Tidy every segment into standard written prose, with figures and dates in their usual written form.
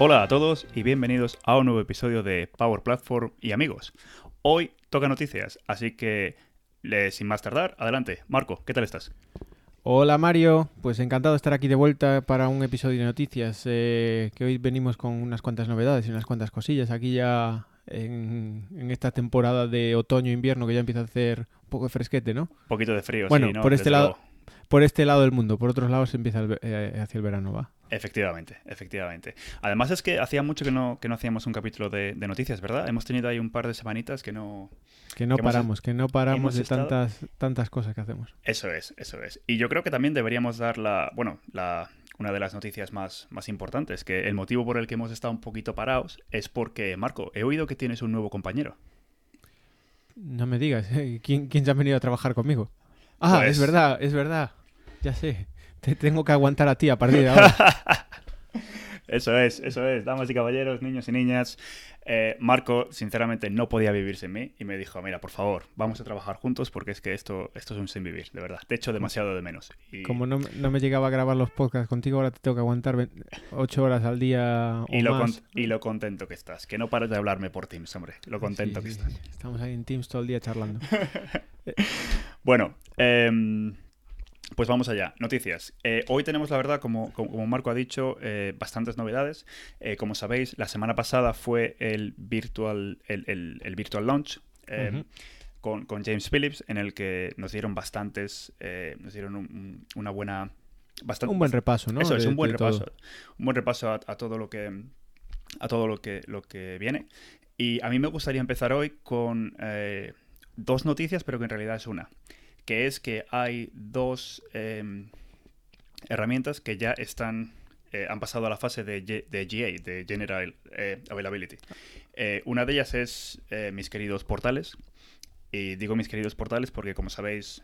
Hola a todos y bienvenidos a un nuevo episodio de Power Platform y amigos. Hoy toca noticias, así que sin más tardar, adelante. Marco, ¿qué tal estás? Hola Mario, pues encantado de estar aquí de vuelta para un episodio de noticias, que hoy venimos con unas cuantas novedades y unas cuantas cosillas. Aquí ya en esta temporada de otoño-invierno que ya empieza a hacer un poco de fresquete, ¿no? Un poquito de frío, bueno, sí, ¿no? Por este lado del mundo, por otros lados empieza hacia el verano, ¿va? Efectivamente. Además es que hacía mucho que no hacíamos un capítulo de noticias, ¿verdad? Hemos tenido ahí un par de semanitas que no paramos de tantas cosas que hacemos. Eso es. Y yo creo que también deberíamos dar una de las noticias más importantes, que el motivo por el que hemos estado un poquito parados es porque, Marco, he oído que tienes un nuevo compañero. No me digas, ¿eh? ¿Quién se ha venido a trabajar conmigo? Ah, pues... es verdad. Ya sé. Te tengo que aguantar a ti a partir de ahora. Eso es. Damas y caballeros, niños y niñas. Marco, sinceramente, no podía vivir sin mí y me dijo, mira, por favor, vamos a trabajar juntos porque es que esto es un sin vivir, de verdad. Te echo demasiado de menos. Y... como no me llegaba a grabar los podcasts contigo, ahora te tengo que aguantar 8 horas al día o más. Y lo contento que estás. Que no pares de hablarme por Teams, hombre. Lo contento que estás. Estamos ahí en Teams todo el día charlando. Bueno, pues vamos allá. Noticias. Hoy tenemos, la verdad, como Marco ha dicho, bastantes novedades. Como sabéis, la semana pasada fue el virtual launch con James Phillips, en el que nos dieron un buen repaso, ¿no? Eso es, un buen repaso a todo lo que viene. Y a mí me gustaría empezar hoy con dos noticias, pero que en realidad es una. Que es que hay dos herramientas que ya han pasado a la fase de GA, de General Availability. Una de ellas es mis queridos portales. Y digo mis queridos portales porque, como sabéis,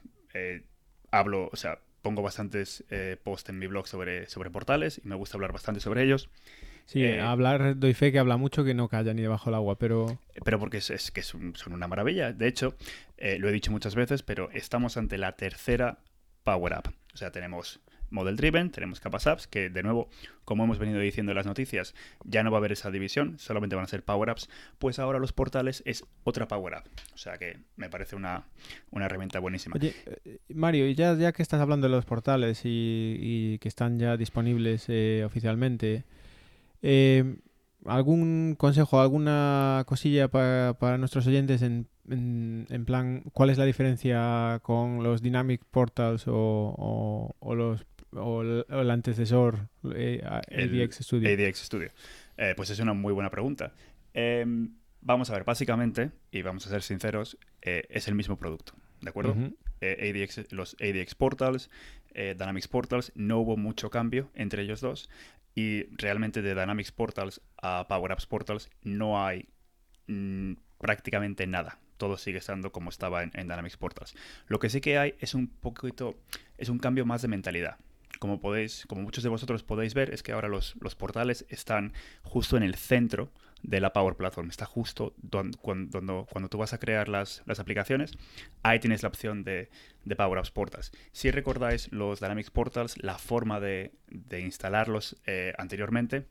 pongo bastantes posts en mi blog sobre portales y me gusta hablar bastante sobre ellos. Sí, doy fe que habla mucho, que no calla ni debajo del agua, pero... Pero porque son una maravilla. De hecho, lo he dicho muchas veces, pero estamos ante la tercera Power App. O sea, tenemos Model Driven, tenemos Canvas Apps, que de nuevo, como hemos venido diciendo en las noticias, ya no va a haber esa división, solamente van a ser Power Apps. Pues ahora los portales es otra Power App. O sea que me parece una herramienta buenísima. Oye, Mario, ya que estás hablando de los portales y que están ya disponibles oficialmente... ¿algún consejo, alguna cosilla para nuestros oyentes en plan cuál es la diferencia con los Dynamic Portals o el antecesor ADX Studio? ADX Studio. Pues es una muy buena pregunta. Vamos a ver, básicamente, y vamos a ser sinceros, es el mismo producto, ¿de acuerdo? Uh-huh. Los ADX Portals, Dynamics Portals, no hubo mucho cambio entre ellos dos. Y realmente de Dynamics Portals a Power Apps Portals no hay prácticamente nada. Todo sigue estando como estaba en Dynamics Portals. Lo que sí que hay es un cambio más de mentalidad. Como muchos de vosotros podéis ver, es que ahora los portales están justo en el centro de la Power Platform. Está justo cuando tú vas a crear las aplicaciones, ahí tienes la opción de Power Apps Portals. Si recordáis los Dynamics Portals, la forma de instalarlos anteriormente,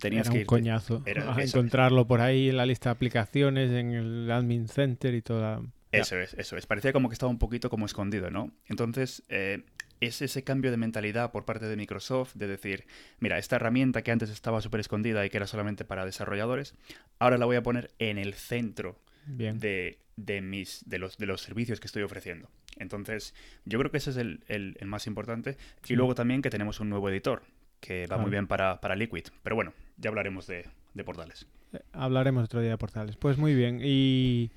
tenías que ir... Era un coñazo. Encontrarlo por ahí en la lista de aplicaciones, en el Admin Center y toda... Eso es. Parecía como que estaba un poquito como escondido, ¿no? Entonces... es ese cambio de mentalidad por parte de Microsoft de decir, mira, esta herramienta que antes estaba súper escondida y que era solamente para desarrolladores, ahora la voy a poner en el centro de los servicios que estoy ofreciendo. Entonces, yo creo que ese es el más importante. Sí. Y luego también que tenemos un nuevo editor, que va muy bien para Liquid. Pero bueno, ya hablaremos de portales. Hablaremos otro día de portales. Pues muy bien. Y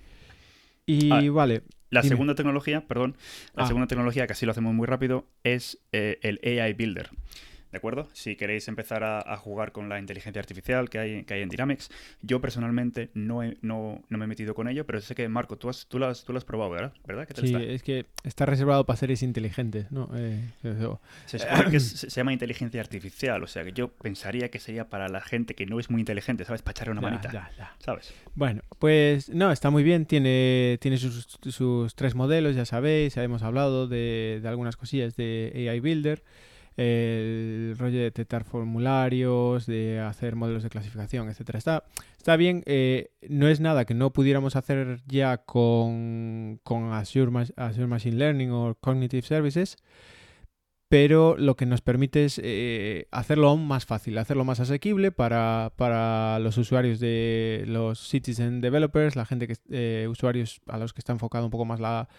vale... La segunda tecnología, que así lo hacemos muy rápido, es el AI Builder, ¿de acuerdo? Si queréis empezar a jugar con la inteligencia artificial que hay en Dynamics, yo personalmente no me he metido con ello, pero sé que, Marco, tú lo has probado, ¿verdad? ¿Qué tal está? Es que está reservado para seres inteligentes, ¿no? Se supone que se llama inteligencia artificial, o sea, que yo pensaría que sería para la gente que no es muy inteligente, ¿sabes? Para echarle una manita, ¿sabes? Bueno, pues no, está muy bien, tiene sus tres modelos, ya sabéis, hemos hablado de algunas cosillas de AI Builder. el rollo de detectar formularios, de hacer modelos de clasificación, etcétera. Está bien, no es nada que no pudiéramos hacer ya con Azure Machine Learning o Cognitive Services, pero lo que nos permite es hacerlo aún más fácil, hacerlo más asequible para los usuarios de los Citizen Developers, la gente que usuarios a los que está enfocado un poco más la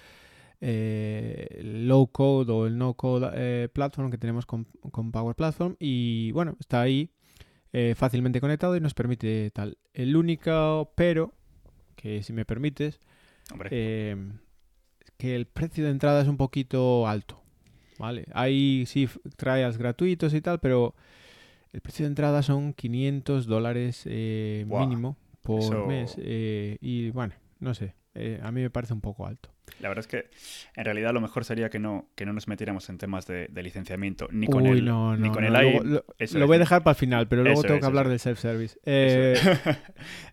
low code o el no code platform que tenemos con Power Platform, y bueno, está ahí fácilmente conectado y nos permite tal. El único pero, que si me permites, que el precio de entrada es un poquito alto. Vale, hay sí trials gratuitos y tal, pero el precio de entrada son $500 mínimo por mes. Y bueno, no sé, a mí me parece un poco alto. La verdad es que en realidad lo mejor sería que no nos metiéramos en temas de licenciamiento, ni con AI. Lo voy a dejar para el final, pero luego tengo que hablar del self-service.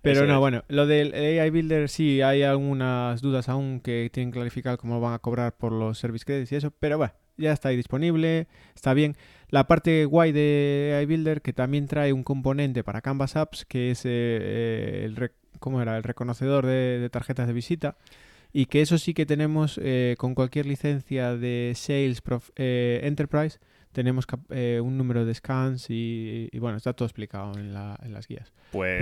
Pero no, bueno, lo del AI Builder sí, hay algunas dudas aún que tienen que clarificar cómo van a cobrar por los service credits y eso, pero bueno, ya está ahí disponible, está bien. La parte guay de AI Builder, que también trae un componente para Canvas Apps, que es el reconocedor de tarjetas de visita, y que eso sí que tenemos con cualquier licencia de Sales Enterprise, tenemos un número de scans y bueno, está todo explicado en las guías. Pues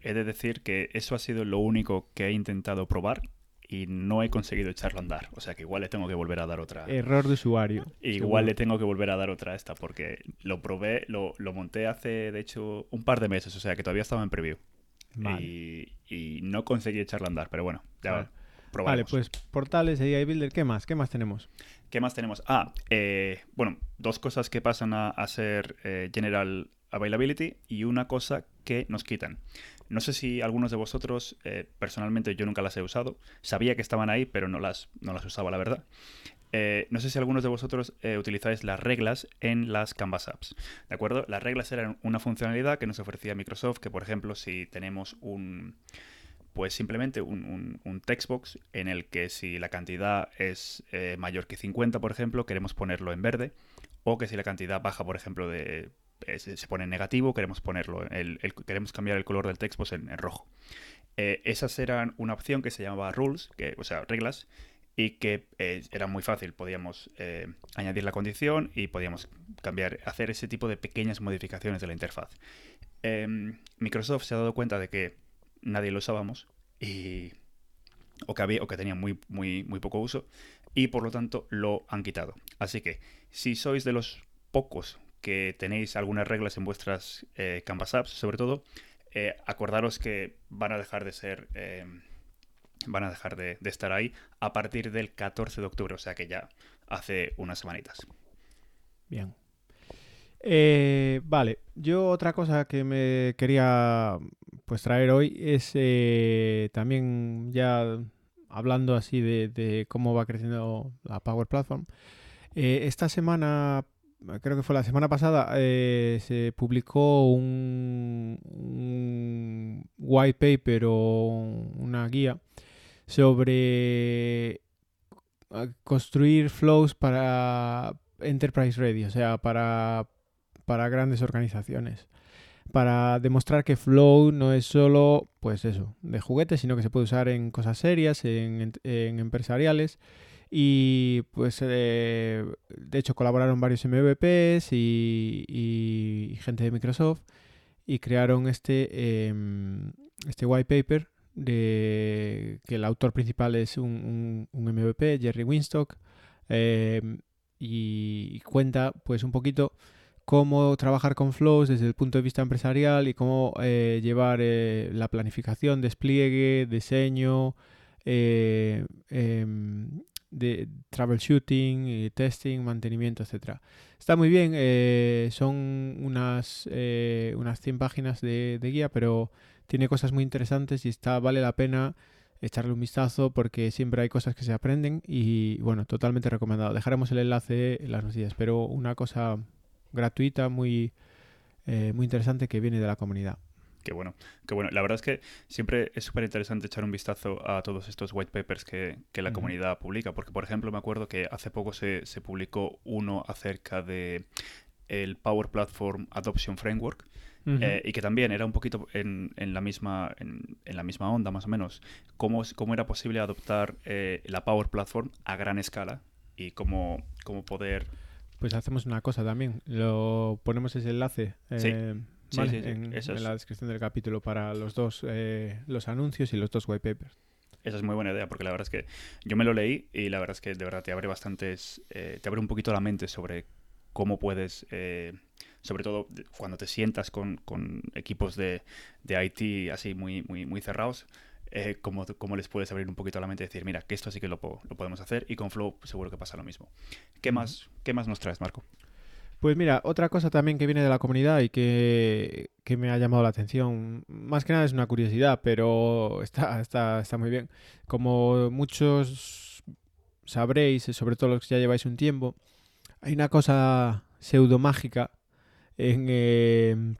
he de decir que eso ha sido lo único que he intentado probar y no he conseguido echarlo a andar. O sea que igual le tengo que volver a dar otra. Error de usuario. Igual le tengo que volver a dar otra a esta, porque lo probé, lo monté hace, de hecho, un par de meses. O sea que todavía estaba en preview. Vale. Y no conseguí echarlo a andar, pero bueno, ya vale. Probaremos. Vale, pues portales, AI Builder, ¿qué más? ¿Qué más tenemos? ¿Qué más tenemos? Bueno, dos cosas que pasan a ser General Availability y una cosa que nos quitan. No sé si algunos de vosotros, personalmente yo nunca las he usado, sabía que estaban ahí, pero no las usaba, la verdad. No sé si algunos de vosotros utilizáis las reglas en las Canvas Apps, ¿de acuerdo? Las reglas eran una funcionalidad que nos ofrecía Microsoft, que por ejemplo si tenemos un textbox en el que si la cantidad es mayor que 50, por ejemplo, queremos ponerlo en verde, o que si la cantidad baja, por ejemplo, de... se pone en negativo, queremos ponerlo queremos cambiar el color del textbox en rojo. Esas eran una opción que se llamaba rules, o sea, reglas, y que era muy fácil. Podíamos añadir la condición y podíamos hacer ese tipo de pequeñas modificaciones de la interfaz. Microsoft se ha dado cuenta de que nadie lo usábamos o que tenía muy, muy, muy poco uso, y por lo tanto lo han quitado. Así que si sois de los pocos que tenéis algunas reglas en vuestras Canvas Apps, sobre todo, acordaros que van a dejar de estar ahí a partir del 14 de octubre, o sea que ya hace unas semanitas. Bien. Vale, yo otra cosa que me quería traer hoy es también ya hablando así de cómo va creciendo la Power Platform. Esta semana... creo que fue la semana pasada, se publicó un white paper o una guía sobre construir flows para Enterprise Ready, o sea, para grandes organizaciones, para demostrar que flow no es solo, pues eso, de juguete, sino que se puede usar en cosas serias, en empresariales. Y pues de hecho colaboraron varios MVPs y gente de Microsoft, y crearon este white paper que el autor principal es un MVP, Jerry Winstock, y cuenta pues un poquito cómo trabajar con flows desde el punto de vista empresarial y cómo llevar la planificación, despliegue, diseño, de troubleshooting, testing, mantenimiento, etcétera. Está muy bien, son unas 100 páginas de guía, pero tiene cosas muy interesantes y vale la pena echarle un vistazo, porque siempre hay cosas que se aprenden, y bueno, totalmente recomendado. Dejaremos el enlace en las noticias, pero una cosa gratuita, muy, muy interesante, que viene de la comunidad. Que bueno, la verdad es que siempre es súper interesante echar un vistazo a todos estos white papers que la comunidad publica, porque por ejemplo me acuerdo que hace poco se publicó uno acerca de el Power Platform Adoption Framework, y que también era un poquito en la misma onda, más o menos, cómo era posible adoptar la Power Platform a gran escala y cómo poder... Pues hacemos una cosa también, lo ponemos ese enlace sí. En la descripción del capítulo para los dos, los anuncios y los dos white papers. Esa es muy buena idea, porque la verdad es que yo me lo leí y la verdad es que de verdad te abre un poquito la mente sobre cómo puedes... sobre todo cuando te sientas con equipos de IT así muy, muy, muy cerrados, cómo les puedes abrir un poquito la mente y decir, mira, que esto sí que lo podemos hacer, y con Flow seguro que pasa lo mismo. ¿Qué más nos traes, Marco? Pues mira, otra cosa también que viene de la comunidad y que me ha llamado la atención, más que nada es una curiosidad, pero está muy bien. Como muchos sabréis, sobre todo los que ya lleváis un tiempo, hay una cosa pseudomágica en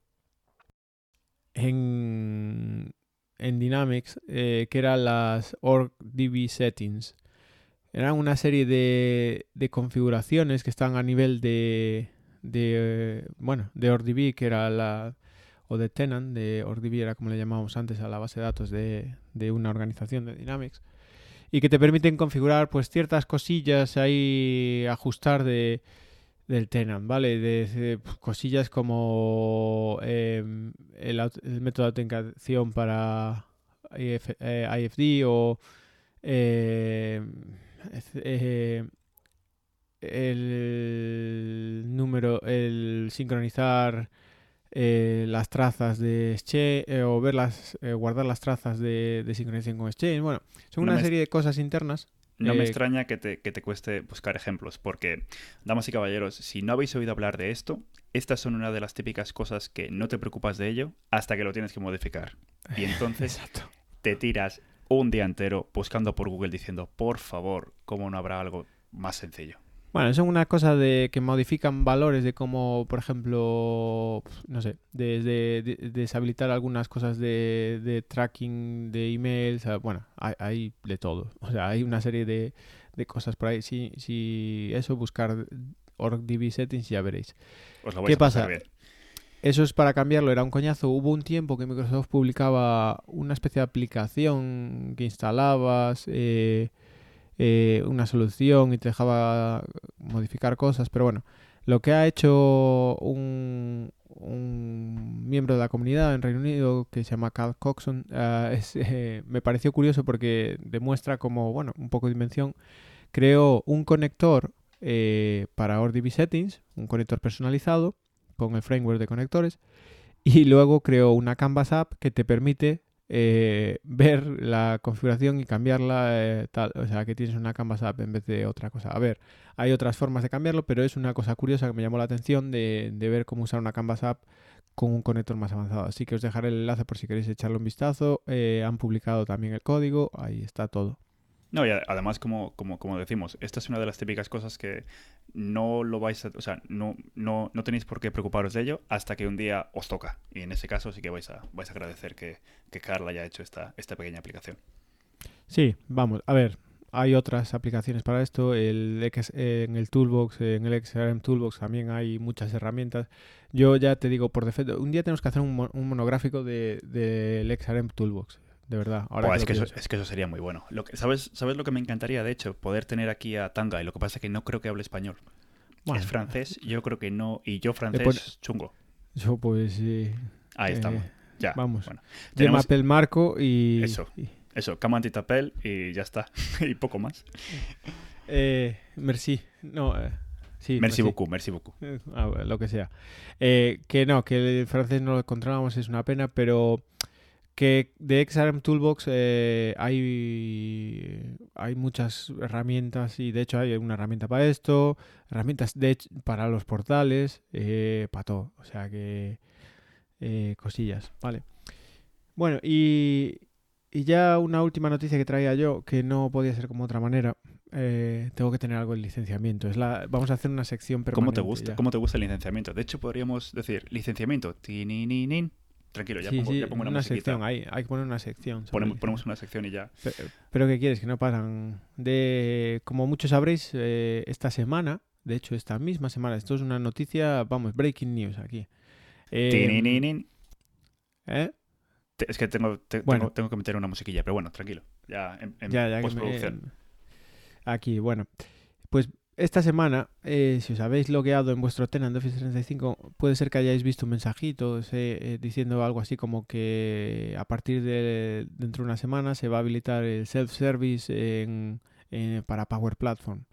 Dynamics, que eran las OrgDB Settings. Eran una serie de configuraciones que están a nivel de OrgDB, que era de tenant, de OrgDB era como le llamábamos antes a la base de datos de una organización de Dynamics, y que te permiten configurar pues ciertas cosillas ahí, ajustar del tenant, ¿vale? De cosillas como el método de autenticación para IFD o el sincronizar las trazas de Exchange o guardar las trazas de sincronización con Exchange. Bueno, son una serie de cosas internas. No me extraña que te cueste buscar ejemplos, porque, damas y caballeros, si no habéis oído hablar de esto, estas son una de las típicas cosas que no te preocupas de ello hasta que lo tienes que modificar. Y entonces te tiras un día entero buscando por Google diciendo, por favor, ¿cómo no habrá algo más sencillo? Bueno, son una cosa de que modifican valores de cómo, por ejemplo, no sé, desde deshabilitar algunas cosas de tracking de emails. Bueno, hay de todo. O sea, hay una serie de cosas por ahí. Si eso, buscar OrgDB Settings, ya veréis. Os lo vais ¿Qué a pasa? Bien. Eso es para cambiarlo, era un coñazo. Hubo un tiempo que Microsoft publicaba una especie de aplicación que instalabas... una solución y te dejaba modificar cosas, pero bueno, lo que ha hecho un miembro de la comunidad en Reino Unido que se llama Cal Coxon me pareció curioso porque demuestra como, bueno, un poco de invención. Creó un conector para OrgDB Settings, un conector personalizado con el framework de conectores, y luego creó una Canvas App que te permite ver la configuración y cambiarla, tal, o sea que tienes una Canvas App en vez de otra cosa. A ver, hay otras formas de cambiarlo, pero es una cosa curiosa que me llamó la atención de ver cómo usar una Canvas App con un conector más avanzado. Así que os dejaré el enlace por si queréis echarle un vistazo. Han publicado también el código, ahí está todo. No, y además, como decimos, esta es una de las típicas cosas que no lo vais a... O sea, no tenéis por qué preocuparos de ello hasta que un día os toca. Y en ese caso sí que vais a agradecer que Carla haya hecho esta pequeña aplicación. Sí, vamos. A ver, hay otras aplicaciones para esto. En el Toolbox, en el XRM Toolbox también hay muchas herramientas. Yo ya te digo, por defecto, un día tenemos que hacer un monográfico del XRM Toolbox. De verdad. Ahora es que eso sería muy bueno. ¿Sabes lo que me encantaría, de hecho? Poder tener aquí a Tanga, y lo que pasa es que no creo que hable español. Bueno. Es francés, yo creo que no. Y yo francés, chungo. Yo pues sí. Ahí estamos. Ya. Vamos. Bueno, tenemos... Yo me apel Marco y... Eso. Camantitapel y ya está. Y poco más. Merci. No... Sí, merci beaucoup. Lo que sea. Que el francés no lo controlamos, es una pena, pero... Que de XRM Toolbox hay muchas herramientas, y de hecho hay una herramienta para esto, herramientas para los portales, para todo. O sea que cosillas, ¿vale? Bueno, y ya una última noticia que traía yo, que no podía ser como otra manera. Tengo que tener algo de licenciamiento. Vamos a hacer una sección permanente. ¿Cómo te gusta el licenciamiento? De hecho podríamos decir licenciamiento. Tranquilo, ya, sí, pongo, sí, ya pongo una musiquita. Sección ahí. Hay que poner una sección. Ponemos una sección y ya. Pero ¿qué quieres? Que no paran. Como muchos sabréis, esta semana, de hecho esta misma semana, esto es una noticia, vamos, breaking news aquí. Es que tengo que meter una musiquilla, pero bueno, tranquilo. Ya en postproducción. Aquí, bueno. Pues esta semana, si os habéis logueado en vuestro tenant de Office 365, puede ser que hayáis visto un mensajito diciendo algo así como que a partir de dentro de una semana se va a habilitar el self-service para Power Platform.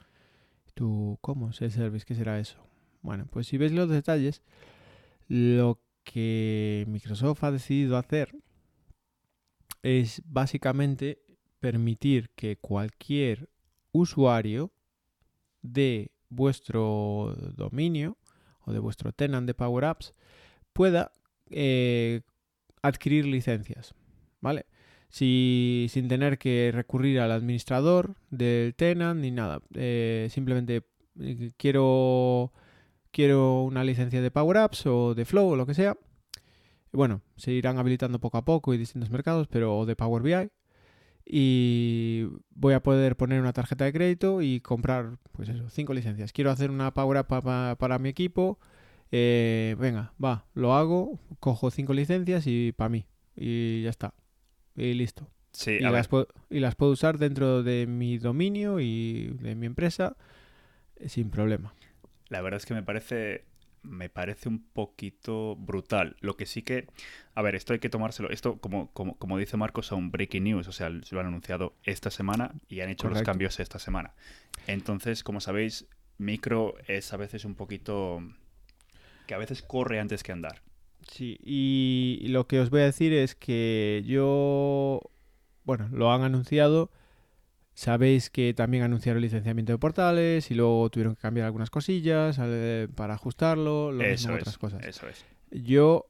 ¿Tú cómo? ¿Self-service? ¿Qué será eso? Bueno, pues si veis los detalles, lo que Microsoft ha decidido hacer es básicamente permitir que cualquier usuario de vuestro dominio o de vuestro tenant de Power Apps pueda adquirir licencias, ¿vale? Sin tener que recurrir al administrador del tenant ni nada. Simplemente quiero una licencia de Power Apps o de Flow o lo que sea. Bueno, se irán habilitando poco a poco y distintos mercados, pero de Power BI. Y voy a poder poner una tarjeta de crédito y comprar, pues eso, 5 licencias. Quiero hacer una Power App para mi equipo. Venga, va, lo hago, cojo 5 licencias y para mí. Y ya está. Y listo. Sí, las puedo usar dentro de mi dominio y de mi empresa sin problema. La verdad es que me parece un poquito brutal. Lo que sí que... A ver, esto hay que tomárselo. Esto, como dice Marcos, a un breaking news. O sea, lo han anunciado esta semana y han hecho los cambios esta semana. Entonces, como sabéis, micro es a veces un poquito... que a veces corre antes que andar. Sí, y lo que os voy a decir es que yo... Bueno, lo han anunciado... Sabéis que también anunciaron el licenciamiento de portales y luego tuvieron que cambiar algunas cosillas para ajustarlo, lo mismo en otras cosas. Eso es. Yo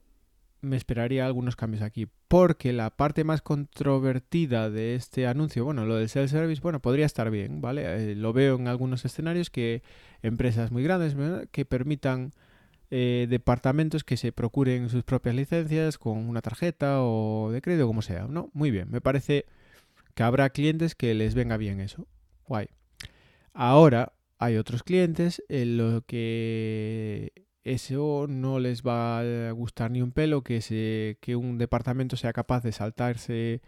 me esperaría algunos cambios aquí, porque la parte más controvertida de este anuncio, bueno, lo del self-service, bueno, podría estar bien, ¿vale? Lo veo en algunos escenarios que empresas muy grandes, ¿verdad?, que permitan departamentos que se procuren sus propias licencias con una tarjeta o de crédito, como sea, ¿no? Muy bien, me parece... que habrá clientes que les venga bien eso. Guay. Ahora hay otros clientes en los que eso no les va a gustar ni un pelo, que un departamento sea capaz de saltarse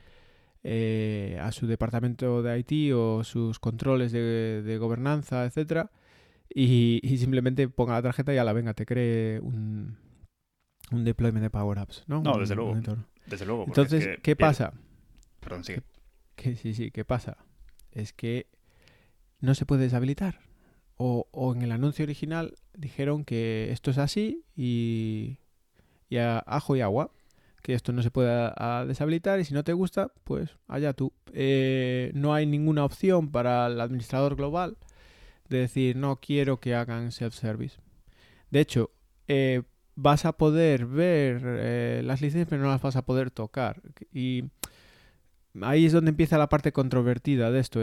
a su departamento de IT o sus controles de gobernanza, etcétera, y simplemente ponga la tarjeta y a la venga te cree un deployment de Power Apps, ¿no? No, desde luego. Entonces, es que ¿qué pasa? Perdón, sigue. ¿Qué pasa? Es que no se puede deshabilitar. O en el anuncio original dijeron que esto es así y a ajo y agua, que esto no se puede deshabilitar y si no te gusta, pues allá tú. No hay ninguna opción para el administrador global de decir no quiero que hagan self-service. De hecho, vas a poder ver las licencias, pero no las vas a poder tocar. Y... ahí es donde empieza la parte controvertida de esto,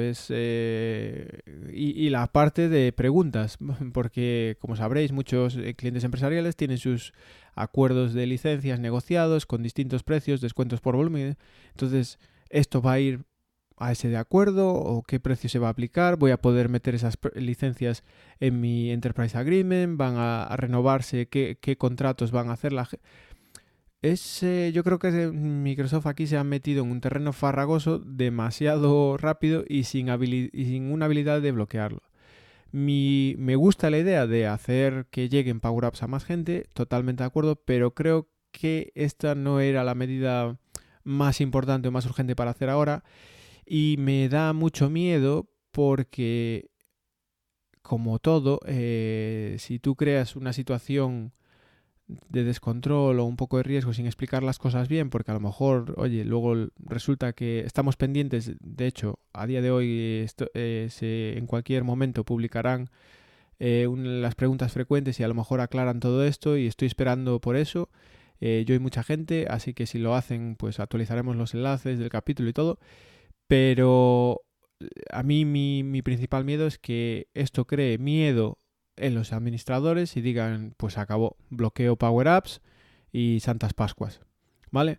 y la parte de preguntas, porque como sabréis muchos clientes empresariales tienen sus acuerdos de licencias negociados con distintos precios, descuentos por volumen, entonces esto va a ir a ese de acuerdo o qué precio se va a aplicar, voy a poder meter esas licencias en mi Enterprise Agreement, van a renovarse, qué contratos van a hacer la gente. Yo creo que Microsoft aquí se ha metido en un terreno farragoso demasiado rápido y sin una habilidad de bloquearlo. Me gusta la idea de hacer que lleguen Power Apps a más gente, totalmente de acuerdo, pero creo que esta no era la medida más importante o más urgente para hacer ahora y me da mucho miedo porque, como todo, si tú creas una situación... de descontrol o un poco de riesgo sin explicar las cosas bien, porque a lo mejor, oye, luego resulta que estamos pendientes, de hecho, a día de hoy en cualquier momento publicarán las preguntas frecuentes y a lo mejor aclaran todo esto y estoy esperando por eso, yo y mucha gente, así que si lo hacen, pues actualizaremos los enlaces del capítulo y todo, pero a mí mi principal miedo es que esto cree miedo en los administradores y digan, pues acabó, bloqueo Power Apps y Santas Pascuas. ¿vale?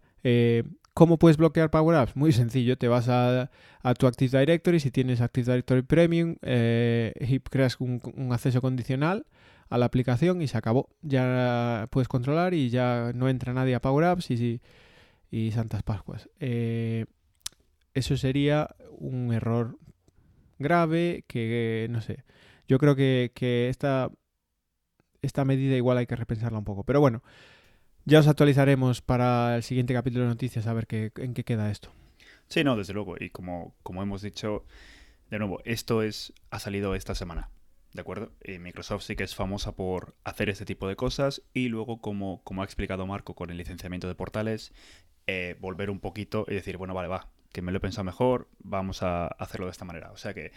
¿Cómo puedes bloquear Power Apps? Muy sencillo, te vas a tu Active Directory, si tienes Active Directory Premium, y creas un acceso condicional a la aplicación y se acabó. Ya puedes controlar y ya no entra nadie a Power Apps y Santas Pascuas. Eso sería un error grave que, no sé, yo creo que esta medida igual hay que repensarla un poco. Pero bueno, ya os actualizaremos para el siguiente capítulo de noticias a ver en qué queda esto. Sí, no, desde luego. Y como hemos dicho, de nuevo, esto ha salido esta semana, ¿de acuerdo? Y Microsoft sí que es famosa por hacer este tipo de cosas y luego, como ha explicado Marco con el licenciamiento de portales, volver un poquito y decir, bueno, vale, va, que me lo he pensado mejor, vamos a hacerlo de esta manera. O sea que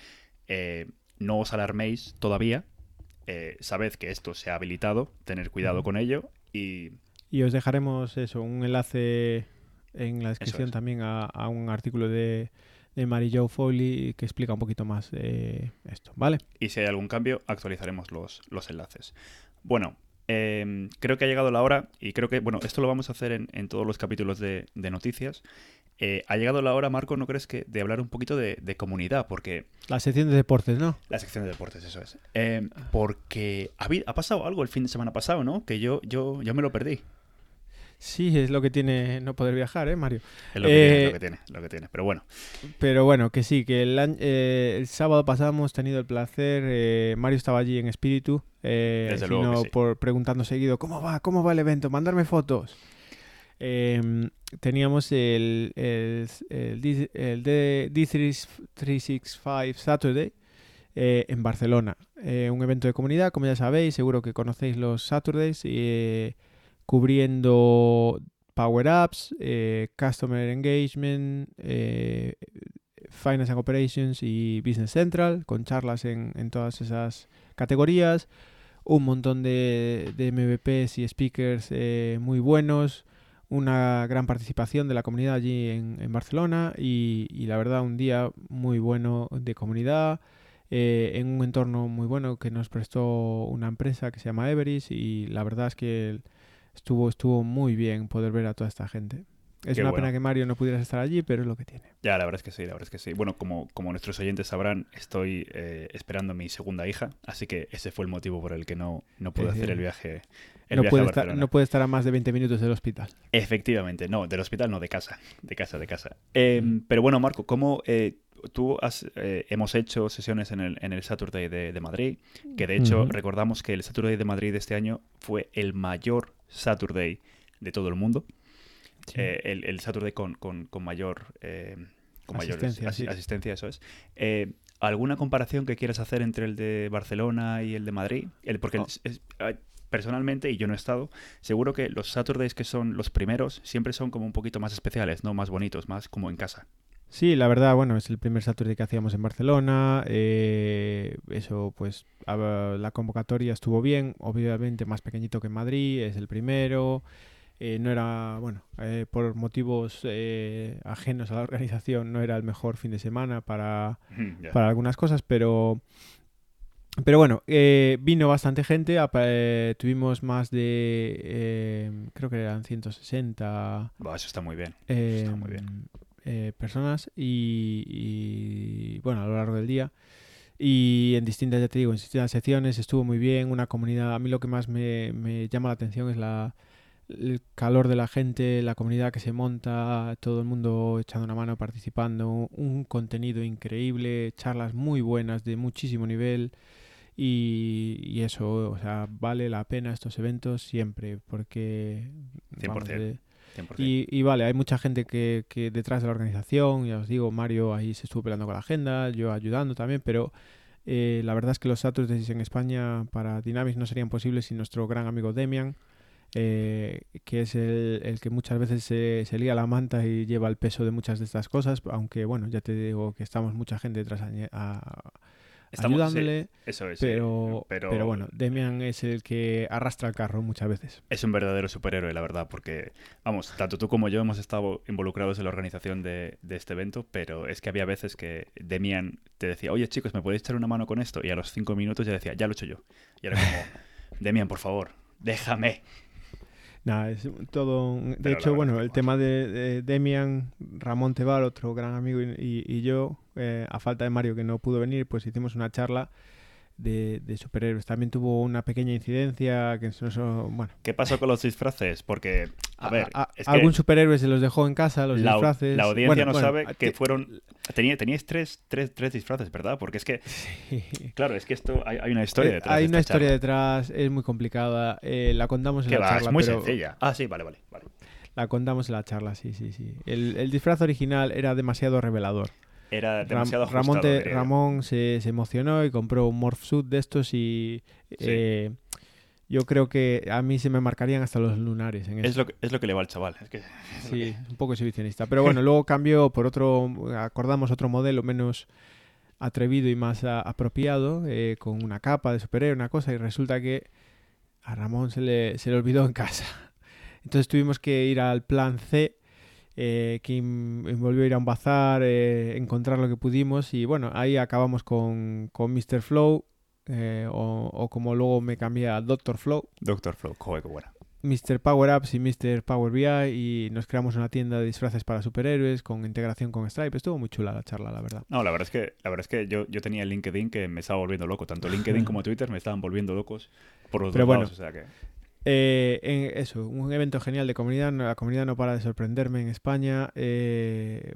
no os alarméis todavía. Sabed que esto se ha habilitado, tener cuidado con ello y os dejaremos un enlace en la descripción también a un artículo de Mary Jo Foley que explica un poquito más esto, ¿vale? Y si hay algún cambio, actualizaremos los enlaces. Bueno, creo que ha llegado la hora y creo que, bueno, esto lo vamos a hacer en todos los capítulos de noticias. Ha llegado la hora, Marco, ¿no crees que de hablar un poquito de comunidad? Porque la sección de deportes, ¿no? La sección de deportes, eso es. Porque ha pasado algo el fin de semana pasado, ¿no? Que yo me lo perdí. Sí, es lo que tiene no poder viajar, ¿eh, Mario? Es lo que tiene, pero bueno. Pero bueno, que sí, que el sábado pasado hemos tenido el placer, Mario estaba allí en espíritu, desde luego que sí, por preguntando seguido, ¿cómo va el evento? Mandarme fotos. Teníamos el D365 Saturday en Barcelona, un evento de comunidad, como ya sabéis, seguro que conocéis los Saturdays, cubriendo Power Apps, Customer Engagement, Finance and Operations y Business Central, con charlas en todas esas categorías, un montón de MVPs y speakers muy buenos, una gran participación de la comunidad allí en Barcelona y la verdad un día muy bueno de comunidad, en un entorno muy bueno que nos prestó una empresa que se llama Everis y la verdad es que estuvo muy bien poder ver a toda esta gente. Es una pena que Mario no pudieras estar allí, pero es lo que tiene. Ya, la verdad es que sí. Bueno, como nuestros oyentes sabrán, estoy esperando a mi segunda hija, así que ese fue el motivo por el que no pude hacer el viaje. No puede estar a más de 20 minutos del hospital. Efectivamente, no, del hospital no, de casa. Pero bueno, Marco, ¿cómo tú hemos hecho sesiones en el Saturday de Madrid? Que de hecho recordamos que el Saturday de Madrid de este año fue el mayor Saturday de todo el mundo. Sí. El Saturday con mayor asistencia, asistencia, eso es. ¿Alguna comparación que quieras hacer entre el de Barcelona y el de Madrid? Porque personalmente, y yo no he estado, seguro que los Saturdays que son los primeros siempre son como un poquito más especiales, ¿no? Más bonitos, más como en casa. Sí, la verdad, bueno, es el primer Saturday que hacíamos en Barcelona. Eso, pues, la convocatoria estuvo bien. Obviamente más pequeñito que en Madrid, es el primero. No era, bueno, por motivos ajenos a la organización, no era el mejor fin de semana para algunas cosas, pero bueno, vino bastante gente, tuvimos más de, creo que eran 160. Eso está muy bien, personas y bueno, a lo largo del día. Y en distintas secciones estuvo muy bien, una comunidad. A mí lo que más me llama la atención es el calor de la gente, la comunidad que se monta, todo el mundo echando una mano, participando, un contenido increíble, charlas muy buenas de muchísimo nivel y eso, o sea, vale la pena estos eventos siempre porque 100%, vamos, 100%. Y vale, hay mucha gente que detrás de la organización, ya os digo, Mario ahí se estuvo peleando con la agenda, yo ayudando también, pero la verdad es que los Saturdays en España para Dynamics no serían posibles sin nuestro gran amigo Demian, que es el que muchas veces se lía la manta y lleva el peso de muchas de estas cosas, aunque bueno, ya te digo que estamos mucha gente detrás ayudándole, sí, eso es, pero bueno, Demian es el que arrastra el carro muchas veces. Es un verdadero superhéroe, la verdad, porque vamos, tanto tú como yo hemos estado involucrados en la organización de este evento, pero es que había veces que Demian te decía, oye chicos, ¿me podéis echar una mano con esto? Y a los 5 minutos ya decía, ya lo he hecho yo. Y era como, Demian, por favor, déjame. Nada, es todo. De Pero hecho, bueno, el tema de Demian, Ramón Tebal, otro gran amigo, y yo, a falta de Mario, que no pudo venir, pues hicimos una charla de superhéroes. También tuvo una pequeña incidencia que no, bueno. ¿Qué pasó con los disfraces? Porque a ver, algún superhéroe se los dejó en casa, los disfraces. La audiencia sabe que fueron teníais tres disfraces, ¿verdad? Porque es que sí. Claro, es que esto hay una historia detrás. Hay una historia detrás, es muy complicada, la contamos en la charla. Es muy sencilla. Ah, sí, vale. La contamos en la charla, sí. El disfraz original era demasiado revelador. Era demasiado ajustado. Ramón se emocionó y compró un morph suit de estos y sí. Yo creo que a mí se me marcarían hasta los lunares. Es lo que le va al chaval. Es un poco exhibicionista. Pero bueno, luego cambió por otro modelo menos atrevido y más apropiado, con una capa de superhéroe, una cosa, y resulta que a Ramón se le olvidó en casa. Entonces tuvimos que ir al plan C, que envolvió ir a un bazar, encontrar lo que pudimos, y bueno, ahí acabamos con Mr. Flow, o como luego me cambié a Dr. Flow. Dr. Flow, joder, qué buena. Mr. Power Apps y Mr. Power BI, y nos creamos una tienda de disfraces para superhéroes con integración con Stripe. Estuvo muy chula la charla, la verdad. No, la verdad es que yo tenía el LinkedIn que me estaba volviendo loco. Tanto LinkedIn como Twitter me estaban volviendo locos por los dos lados, o sea que... un evento genial de comunidad. La comunidad no para de sorprenderme en España.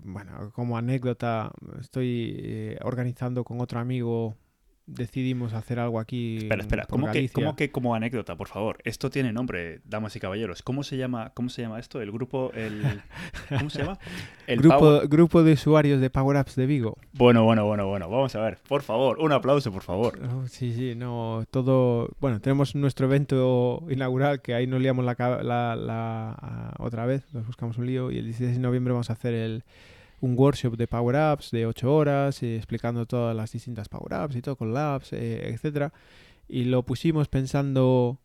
Bueno, como anécdota, estoy organizando con otro amigo. Decidimos hacer algo aquí. Espera. ¿Cómo que como anécdota, por favor? Esto tiene nombre, damas y caballeros. ¿Cómo se llama esto? El grupo. ¿Cómo se llama? El grupo de usuarios de Power Apps de Vigo. Bueno. Vamos a ver. Por favor, un aplauso, por favor. Oh, sí. No, todo. Bueno, tenemos nuestro evento inaugural, que ahí nos liamos la otra vez. Nos buscamos un lío. Y el 16 de noviembre vamos a hacer un workshop de Power Apps de 8 horas, explicando todas las distintas Power Apps y todo con labs, etcétera. Y lo pusimos pensando,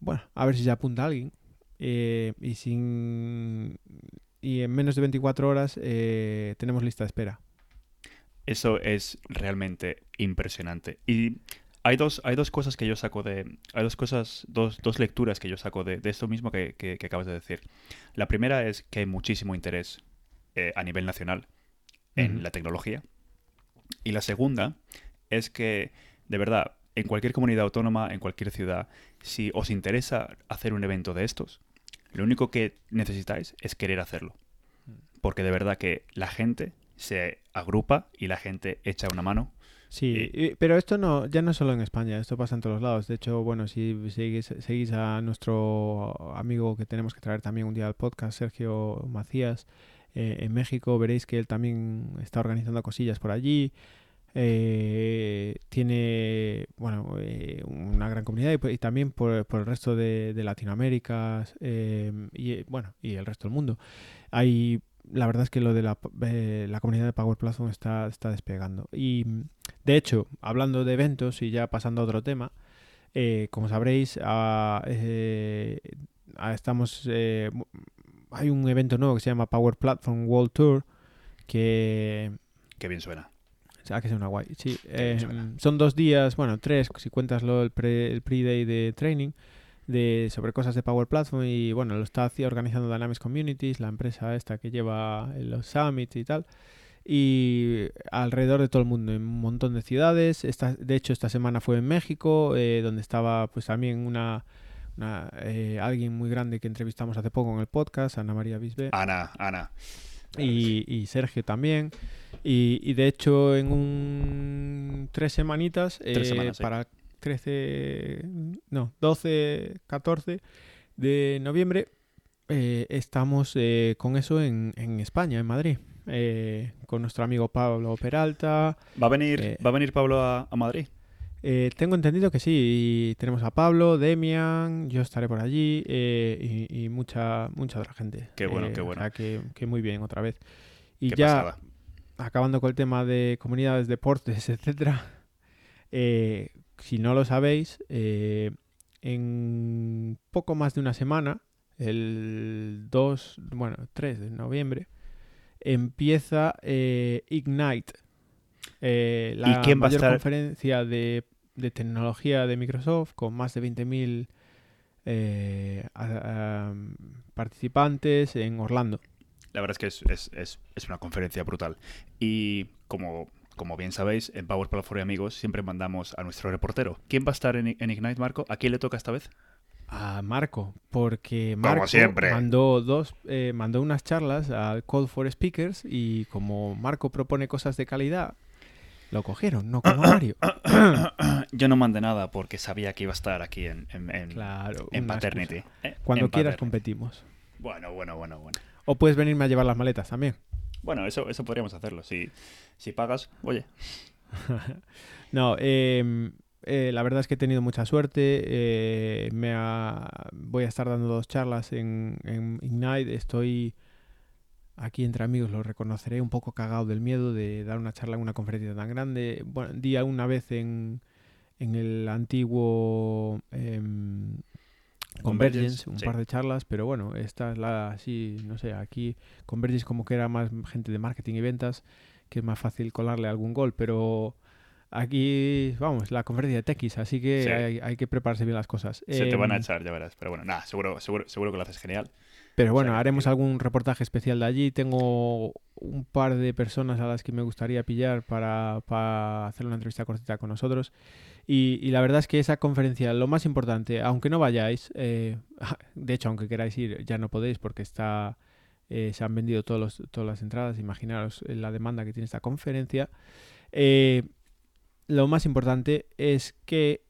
bueno, a ver si se apunta alguien. Y en menos de 24 horas tenemos lista de espera. Eso es realmente impresionante. Y hay dos lecturas que yo saco de esto mismo que acabas de decir. La primera es que hay muchísimo interés a nivel nacional en la tecnología, y la segunda es que, de verdad, en cualquier comunidad autónoma, en cualquier ciudad, si os interesa hacer un evento de estos, lo único que necesitáis es querer hacerlo, porque de verdad que la gente se agrupa y la gente echa una mano. Sí, pero esto ya no es solo en España, esto pasa en todos lados. De hecho, bueno, si seguís a nuestro amigo que tenemos que traer también un día al podcast, Sergio Macías, en México, veréis que él también está organizando cosillas por allí. Tiene una gran comunidad y también por el resto de Latinoamérica y el resto del mundo. La verdad es que lo de la comunidad de Power Platform está despegando. Y de hecho, hablando de eventos y ya pasando a otro tema, como sabréis, estamos... hay un evento nuevo que se llama Power Platform World Tour, que... Qué bien suena. O sea, que suena guay. Sí, son 2 días, bueno, 3, si cuentas el pre-day de training, sobre cosas de Power Platform, y bueno, lo está organizando Dynamics Communities, la empresa esta que lleva los summits y tal, y alrededor de todo el mundo, en un montón de ciudades. De hecho, esta semana fue en México, donde estaba pues también alguien muy grande que entrevistamos hace poco en el podcast, Ana María Bisbe. Ana. Y Sergio también. Y de hecho, en 3 semanitas, semanas, sí. Para 12, 14 de noviembre, estamos con eso en España, en Madrid. Con nuestro amigo Pablo Peralta. ¿Va a venir Pablo a Madrid? Tengo entendido que sí, y tenemos a Pablo, Demian, yo estaré por allí, y mucha otra gente. Qué bueno. O sea que muy bien otra vez. Y qué ya pasada. Acabando con el tema de comunidades, deportes, etcétera, si no lo sabéis, en poco más de una semana, el 3 de noviembre, empieza Ignite. La mayor conferencia de tecnología de Microsoft, con más de 20.000 participantes en Orlando. La verdad es que es una conferencia brutal. Y como bien sabéis, en Power Platform y Amigos siempre mandamos a nuestro reportero. ¿Quién va a estar en Ignite, Marco? ¿A quién le toca esta vez? A Marco, porque Marco mandó unas charlas al Call for Speakers y como Marco propone cosas de calidad, lo cogieron, no como Mario. Yo no mandé nada porque sabía que iba a estar aquí en Paternity. Cuando quieras competimos. Bueno. O puedes venirme a llevar las maletas también. Bueno, eso podríamos hacerlo. Si pagas, oye. La verdad es que he tenido mucha suerte. Voy a estar dando dos charlas en Ignite. Estoy aquí entre amigos, lo reconoceré, un poco cagado del miedo de dar una charla en una conferencia tan grande. Bueno, di una vez en el antiguo Convergence, par de charlas, pero bueno, esta es aquí Convergence como que era más gente de marketing y ventas, que es más fácil colarle algún gol, pero aquí, vamos, la conferencia de Techies, así que hay que prepararse bien las cosas. Se te van a echar, ya verás, pero bueno, nada, seguro que lo haces genial. Pero bueno, haremos algún reportaje especial de allí. Tengo un par de personas a las que me gustaría pillar para hacer una entrevista cortita con nosotros. Y la verdad es que esa conferencia, lo más importante, aunque no vayáis, de hecho, aunque queráis ir, ya no podéis porque se han vendido todas las entradas. Imaginaros la demanda que tiene esta conferencia. Lo más importante es que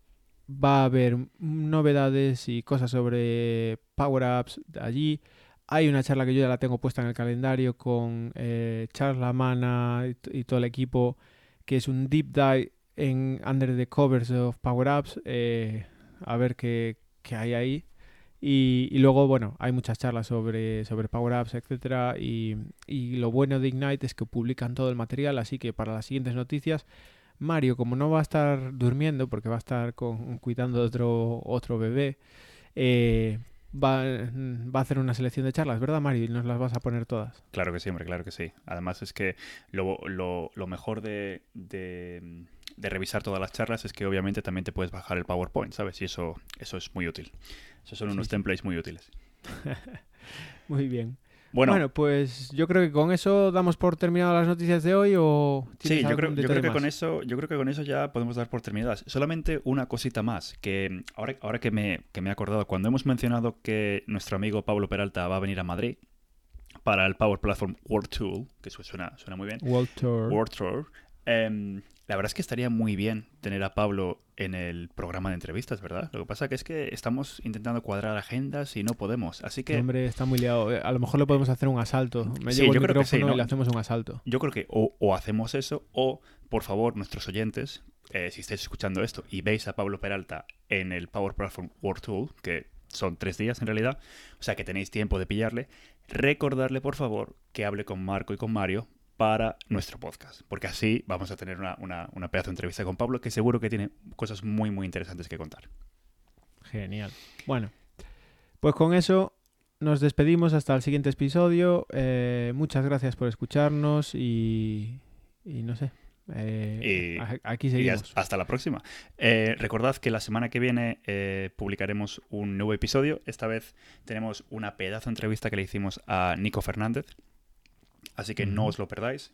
va a haber novedades y cosas sobre Power Apps allí. Hay una charla que yo ya la tengo puesta en el calendario con Charla Mana y todo el equipo, que es un deep dive en Under the Covers of Power Apps. A ver qué hay ahí. Y luego, bueno, hay muchas charlas sobre Power Apps, etc. Y lo bueno de Ignite es que publican todo el material, así que para las siguientes noticias, Mario, como no va a estar durmiendo porque va a estar cuidando de otro bebé, va a hacer una selección de charlas, ¿verdad, Mario? Y nos las vas a poner todas. Claro que sí, hombre, claro que sí. Además es que lo mejor de revisar todas las charlas es que obviamente también te puedes bajar el PowerPoint, ¿sabes? Y eso es muy útil. Esos son unos templates muy útiles. Muy bien. Bueno, pues yo creo que con eso damos por terminadas las noticias de hoy, o sí, yo creo que con eso ya podemos dar por terminadas. Solamente una cosita más, que ahora que me he acordado, cuando hemos mencionado que nuestro amigo Pablo Peralta va a venir a Madrid para el Power Platform World Tour, que suena muy bien. World Tour. La verdad es que estaría muy bien tener a Pablo en el programa de entrevistas, ¿verdad? Lo que pasa que es que estamos intentando cuadrar agendas y no podemos, así que... Hombre, está muy liado. A lo mejor le podemos hacer un asalto. Yo creo que sí, ¿no? Y le hacemos un asalto. Yo creo que o hacemos eso o, por favor, nuestros oyentes, si estáis escuchando esto y veis a Pablo Peralta en el Power Platform World Tool, que son 3 días en realidad, o sea que tenéis tiempo de pillarle, recordarle, por favor, que hable con Marco y con Mario para nuestro podcast, porque así vamos a tener una pedazo de entrevista con Pablo, que seguro que tiene cosas muy, muy interesantes que contar. Genial. Bueno, pues con eso nos despedimos hasta el siguiente episodio. Muchas gracias por escucharnos y no sé. Aquí seguimos. Y hasta la próxima. Recordad que la semana que viene publicaremos un nuevo episodio. Esta vez tenemos una pedazo de entrevista que le hicimos a Nico Fernández. Así que no os lo perdáis.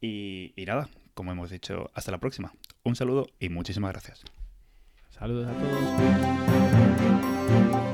Y nada, como hemos dicho, hasta la próxima. Un saludo y muchísimas gracias. Saludos a todos.